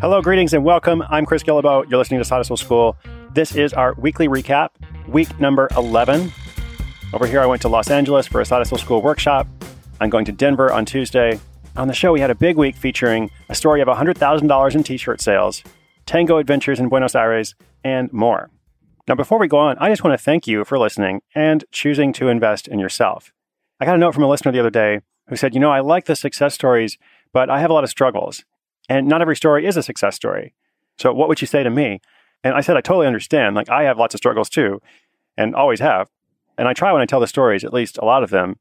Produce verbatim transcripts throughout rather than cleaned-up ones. Hello, greetings, and welcome. I'm Chris Guillebeau. You're listening to Side Hustle School. This is our weekly recap, week number eleven. Over here, I went to Los Angeles for a Side Hustle School workshop. I'm going to Denver on Tuesday. On the show, we had a big week featuring a story of one hundred thousand dollars in t-shirt sales, tango adventures in Buenos Aires, and more. Now, before we go on, I just want to thank you for listening and choosing to invest in yourself. I got a note from a listener the other day who said, you know, I like the success stories, but I have a lot of struggles. And not every story is a success story. So what would you say to me? And I said, I totally understand. Like, I have lots of struggles too, and always have. And I try when I tell the stories, at least a lot of them,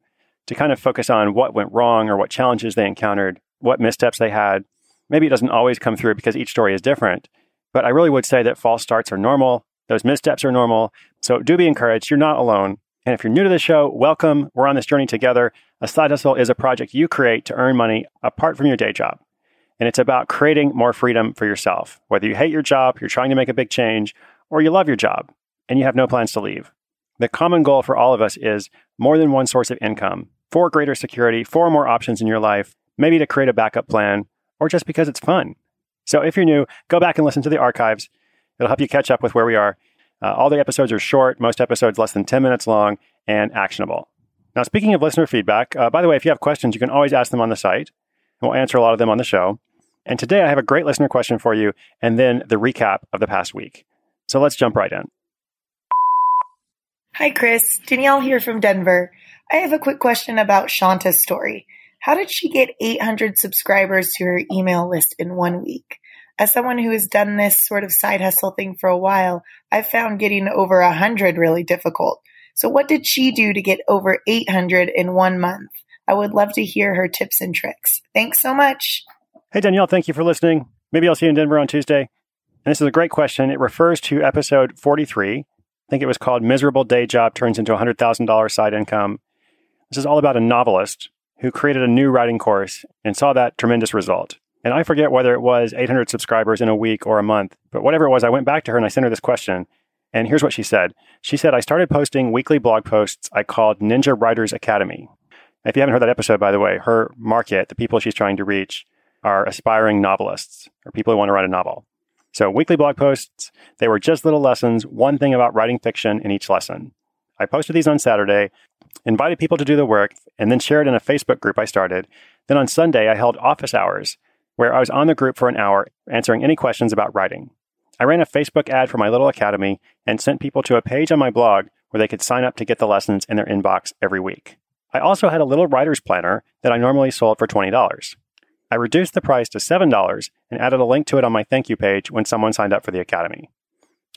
to kind of focus on what went wrong or what challenges they encountered, what missteps they had. Maybe it doesn't always come through because each story is different. But I really would say that false starts are normal. Those missteps are normal. So do be encouraged. You're not alone. And if you're new to the show, welcome. We're on this journey together. A side hustle is a project you create to earn money apart from your day job. And it's about creating more freedom for yourself. Whether you hate your job, you're trying to make a big change, or you love your job and you have no plans to leave. The common goal for all of us is more than one source of income, for greater security, for more options in your life, maybe to create a backup plan, or just because it's fun. So if you're new, go back and listen to the archives. It'll help you catch up with where we are. Uh, all the episodes are short, most episodes less than ten minutes long, and actionable. Now, speaking of listener feedback, uh, by the way, if you have questions, you can always ask them on the site. We'll answer a lot of them on the show. And today I have a great listener question for you, and then the recap of the past week. So let's jump right in. Hi, Chris. Danielle here from Denver. I have a quick question about Shanta's story. How did she get eight hundred subscribers to her email list in one week? As someone who has done this sort of side hustle thing for a while, I've found getting over one hundred really difficult. So what did she do to get over eight hundred in one month? I would love to hear her tips and tricks. Thanks so much. Hey, Danielle, thank you for listening. Maybe I'll see you in Denver on Tuesday. And this is a great question. It refers to episode forty-three. I think it was called Miserable Day Job Turns into one hundred thousand dollars Side Income. This is all about a novelist who created a new writing course and saw that tremendous result. And I forget whether it was eight hundred subscribers in a week or a month, but whatever it was, I went back to her and I sent her this question. And here's what she said. She said, I started posting weekly blog posts I called Ninja Writers Academy. If you haven't heard that episode, by the way, her market, the people she's trying to reach, are aspiring novelists or people who want to write a novel. So weekly blog posts, they were just little lessons, one thing about writing fiction in each lesson. I posted these on Saturday, invited people to do the work, and then shared in a Facebook group I started. Then on Sunday, I held office hours where I was on the group for an hour answering any questions about writing. I ran a Facebook ad for my little academy and sent people to a page on my blog where they could sign up to get the lessons in their inbox every week. I also had a little writer's planner that I normally sold for twenty dollars. I reduced the price to seven dollars and added a link to it on my thank you page when someone signed up for the Academy.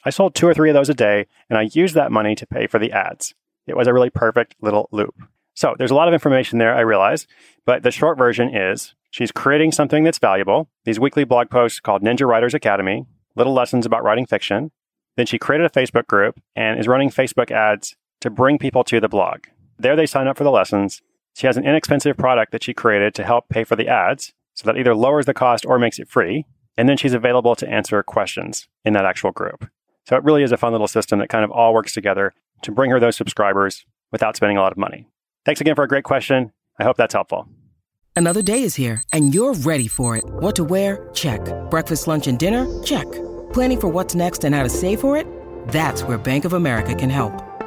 I sold two or three of those a day, and I used that money to pay for the ads. It was a really perfect little loop. So there's a lot of information there, I realize, but the short version is she's creating something that's valuable, these weekly blog posts called Ninja Writers Academy, little lessons about writing fiction. Then she created a Facebook group and is running Facebook ads to bring people to the blog. There they sign up for the lessons. She has an inexpensive product that she created to help pay for the ads, so that either lowers the cost or makes it free. And then she's available to answer questions in that actual group. So it really is a fun little system that kind of all works together to bring her those subscribers without spending a lot of money. Thanks again for a great question. I hope that's helpful. Another day is here, and you're ready for it. What to wear? Check. Breakfast, lunch, and dinner? Check. Planning for what's next and how to save for it? That's where Bank of America can help.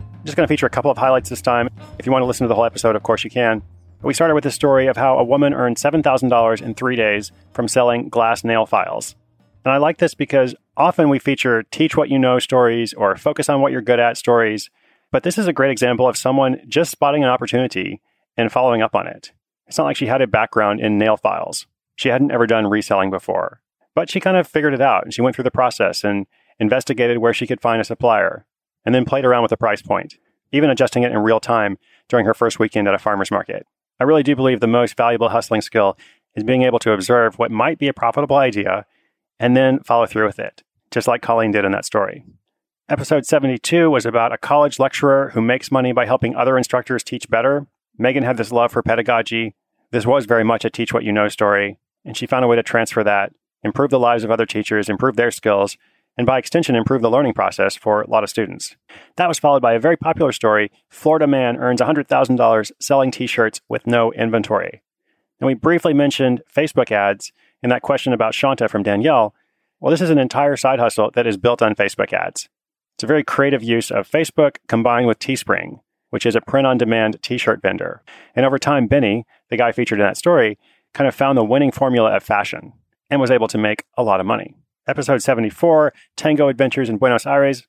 I'm just going to feature a couple of highlights this time. If you want to listen to the whole episode, of course you can. We started with the story of how a woman earned seven thousand dollars in three days from selling glass nail files. And I like this because often we feature teach what you know stories or focus on what you're good at stories, but this is a great example of someone just spotting an opportunity and following up on it. It's not like she had a background in nail files. She hadn't ever done reselling before, but she kind of figured it out and she went through the process and investigated where she could find a supplier, and then played around with the price point, even adjusting it in real time during her first weekend at a farmer's market. I really do believe the most valuable hustling skill is being able to observe what might be a profitable idea and then follow through with it, just like Colleen did in that story. Episode seventy-two was about a college lecturer who makes money by helping other instructors teach better. Megan had this love for pedagogy. This was very much a teach what you know story, and she found a way to transfer that, improve the lives of other teachers, improve their skills, and by extension, improve the learning process for a lot of students. That was followed by a very popular story, Florida man earns one hundred thousand dollars selling t-shirts with no inventory. And we briefly mentioned Facebook ads in that question about Shanta from Danielle. Well, this is an entire side hustle that is built on Facebook ads. It's a very creative use of Facebook combined with Teespring, which is a print-on-demand t-shirt vendor. And over time, Benny, the guy featured in that story, kind of found the winning formula of fashion and was able to make a lot of money. Episode seventy-four, Tango Adventures in Buenos Aires.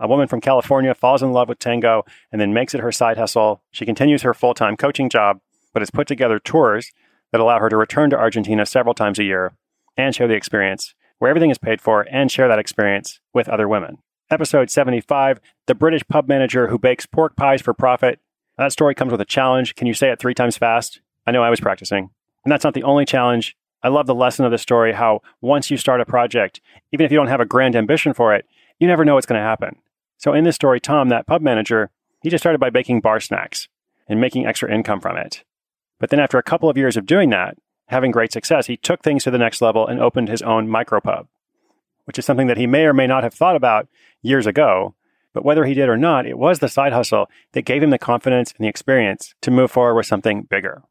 A woman from California falls in love with tango and then makes it her side hustle. She continues her full-time coaching job, but has put together tours that allow her to return to Argentina several times a year and share the experience, where everything is paid for, and share that experience with other women. Episode seventy-five, the British pub manager who bakes pork pies for profit. That story comes with a challenge. Can you say it three times fast? I know I was practicing. And that's not the only challenge. I love the lesson of the story, how once you start a project, even if you don't have a grand ambition for it, you never know what's going to happen. So in this story, Tom, that pub manager, he just started by baking bar snacks and making extra income from it. But then after a couple of years of doing that, having great success, he took things to the next level and opened his own micro pub, which is something that he may or may not have thought about years ago. But whether he did or not, it was the side hustle that gave him the confidence and the experience to move forward with something bigger.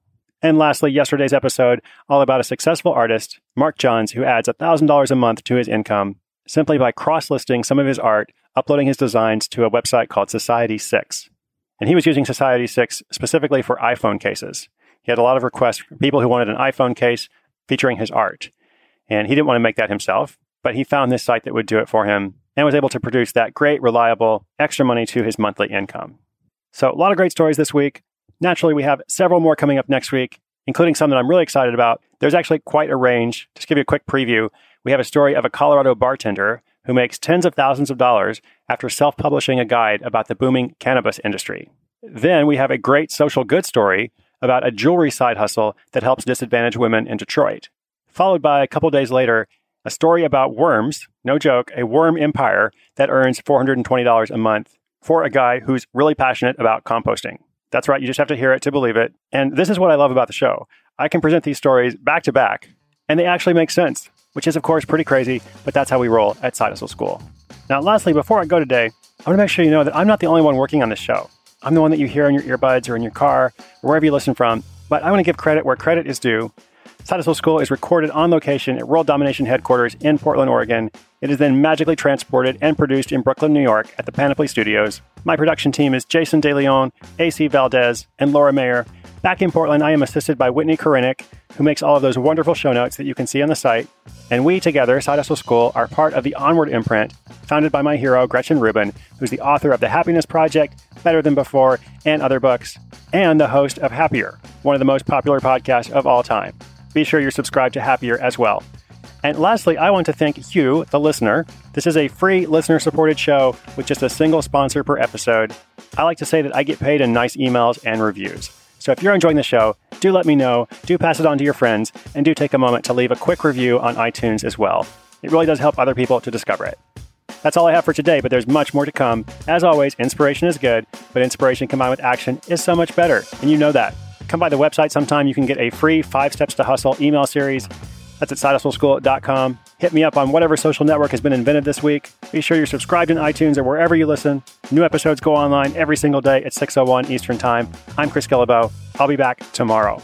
And lastly, yesterday's episode, all about a successful artist, Mark Johns, who adds one thousand dollars a month to his income simply by cross-listing some of his art, uploading his designs to a website called Society six. And he was using Society six specifically for iPhone cases. He had a lot of requests from people who wanted an iPhone case featuring his art. And he didn't want to make that himself, but he found this site that would do it for him and was able to produce that great, reliable, extra money to his monthly income. So a lot of great stories this week. Naturally, we have several more coming up next week, including some that I'm really excited about. There's actually quite a range. Just give you a quick preview. We have a story of a Colorado bartender who makes tens of thousands of dollars after self-publishing a guide about the booming cannabis industry. Then we have a great social good story about a jewelry side hustle that helps disadvantaged women in Detroit. Followed by, a couple days later, a story about worms, no joke, a worm empire that earns four hundred twenty dollars a month for a guy who's really passionate about composting. That's right. You just have to hear it to believe it. And this is what I love about the show. I can present these stories back to back, and they actually make sense, which is, of course, pretty crazy, but that's how we roll at Side Hustle School. Now, lastly, before I go today, I want to make sure you know that I'm not the only one working on this show. I'm the one that you hear in your earbuds or in your car or wherever you listen from, but I want to give credit where credit is due. Side Hustle School is recorded on location at World Domination Headquarters in Portland, Oregon. It is then magically transported and produced in Brooklyn, New York at the Panoply Studios. My production team is Jason DeLeon, A C Valdez, and Laura Mayer. Back in Portland, I am assisted by Whitney Karinick, who makes all of those wonderful show notes that you can see on the site. And we together, Side Hustle School, are part of the Onward imprint, founded by my hero, Gretchen Rubin, who's the author of The Happiness Project, Better Than Before, and other books, and the host of Happier, one of the most popular podcasts of all time. Be sure you're subscribed to Happier as well. And lastly, I want to thank you, the listener. This is a free listener-supported show with just a single sponsor per episode. I like to say that I get paid in nice emails and reviews. So if you're enjoying the show, do let me know, do pass it on to your friends, and do take a moment to leave a quick review on iTunes as well. It really does help other people to discover it. That's all I have for today, but there's much more to come. As always, inspiration is good, but inspiration combined with action is so much better, and you know that. Come by the website sometime. You can get a free Five Steps to Hustle email series. That's at side hustle school dot com. Hit me up on whatever social network has been invented this week. Be sure you're subscribed in iTunes or wherever you listen. New episodes go online every single day at six oh one Eastern Time. I'm Chris Guillebeau. I'll be back tomorrow.